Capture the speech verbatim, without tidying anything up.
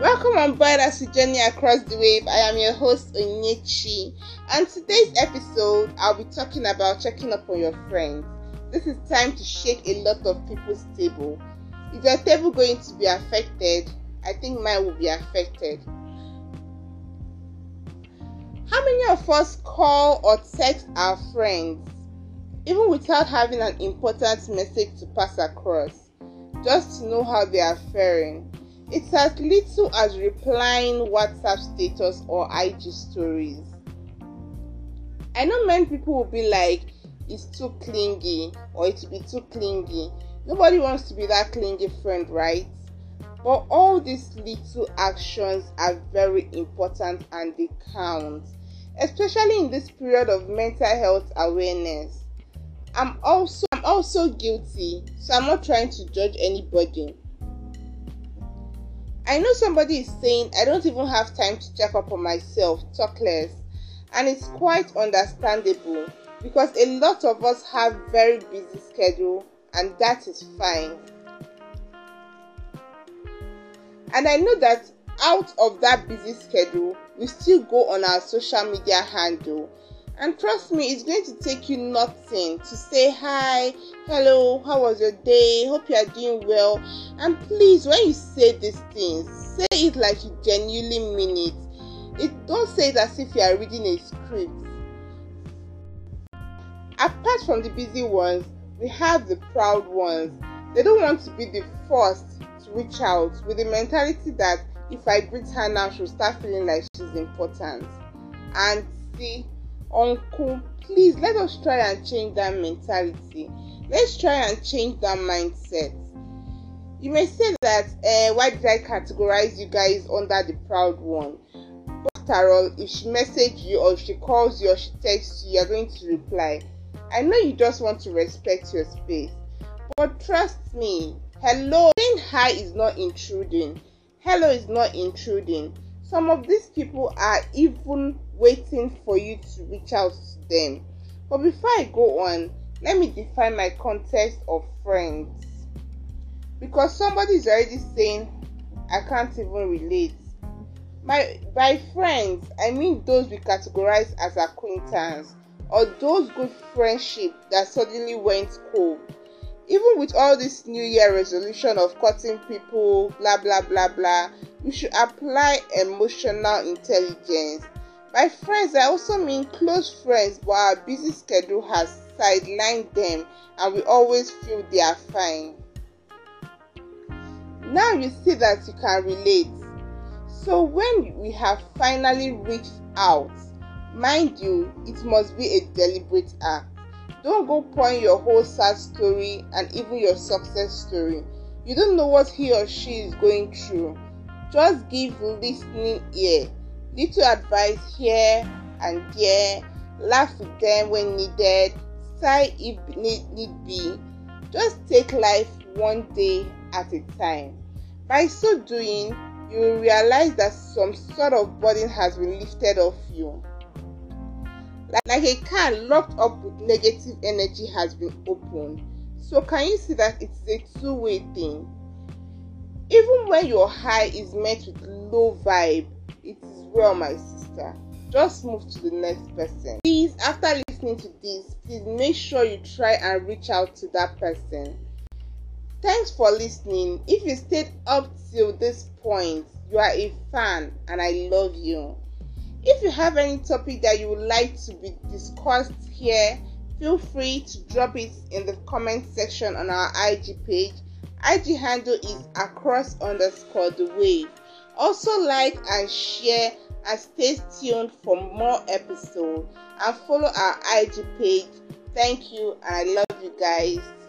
Welcome on board as we journey across the wave. I am your host Onyichi, and today's episode I'll be talking about checking up on your friends. This is time to shake a lot of people's table. Is your table going to be affected? I think mine will be affected. How many of us call or text our friends, even without having an important message to pass across, just to know how they are faring? It's as little as replying WhatsApp status or I G stories. I know many people will be like, it's too clingy, or it'll be too clingy. Nobody wants to be that clingy friend, right? But all these little actions are very important and they count, especially in this period of mental health awareness. I'm also, I'm also guilty, so I'm not trying to judge anybody. I know somebody is saying, I don't even have time to check up on myself, talk less. And it's quite understandable because a lot of us have very busy schedule, and that is fine. And I know that out of that busy schedule, we still go on our social media handle. And trust me, it's going to take you nothing to say hi, hello, how was your day, hope you are doing well. And please, when you say these things, say it like you genuinely mean it. It don't say it as if you are reading a script. Apart from the busy ones, we have the proud ones. They don't want to be the first to reach out, with the mentality that if I greet her now, she'll start feeling like she's important. Auntie, uncle, please let us try and change that mentality. Let's try and change that mindset. You may say that, uh, why did I categorize you guys under the proud one? But after all, if she messages you or she calls you or she texts you, you're going to reply. I know you just want to respect your space, but trust me, hello, saying hi is not intruding. Hello is not intruding. Some of these people are even waiting for you to reach out to them. But before I go on, let me define my context of friends, because somebody is already saying, I can't even relate. My, by friends, I mean those we categorize as acquaintance, or those good friendships that suddenly went cold. Even with all this New Year resolution of cutting people, blah, blah, blah, blah, we should apply emotional intelligence. By friends, I also mean close friends, but our busy schedule has sidelined them and we always feel they are fine. Now you see that you can relate. So when we have finally reached out, mind you, it must be a deliberate act. Don't go pouring your whole sad story and even your success story. You don't know what he or she is going through. Just give listening ear. Little advice here and there. Laugh with them when needed. Sigh if need be. Just take life one day at a time. By so doing, you will realize that some sort of burden has been lifted off you. Like a car locked up with negative energy has been opened. So can you see that it's a two-way thing? Even when your high is met with low vibe, it is well, my sister. Just move to the next person. Please, after listening to this, please make sure you try and reach out to that person. Thanks for listening. If you stayed up till this point, you are a fan and I love you. If you have any topic that you would like to be discussed here, feel free to drop it in the comment section on our I G page. I G handle is across underscore the wave. Also like and share, and stay tuned for more episodes and follow our I G page. Thank you and I love you guys.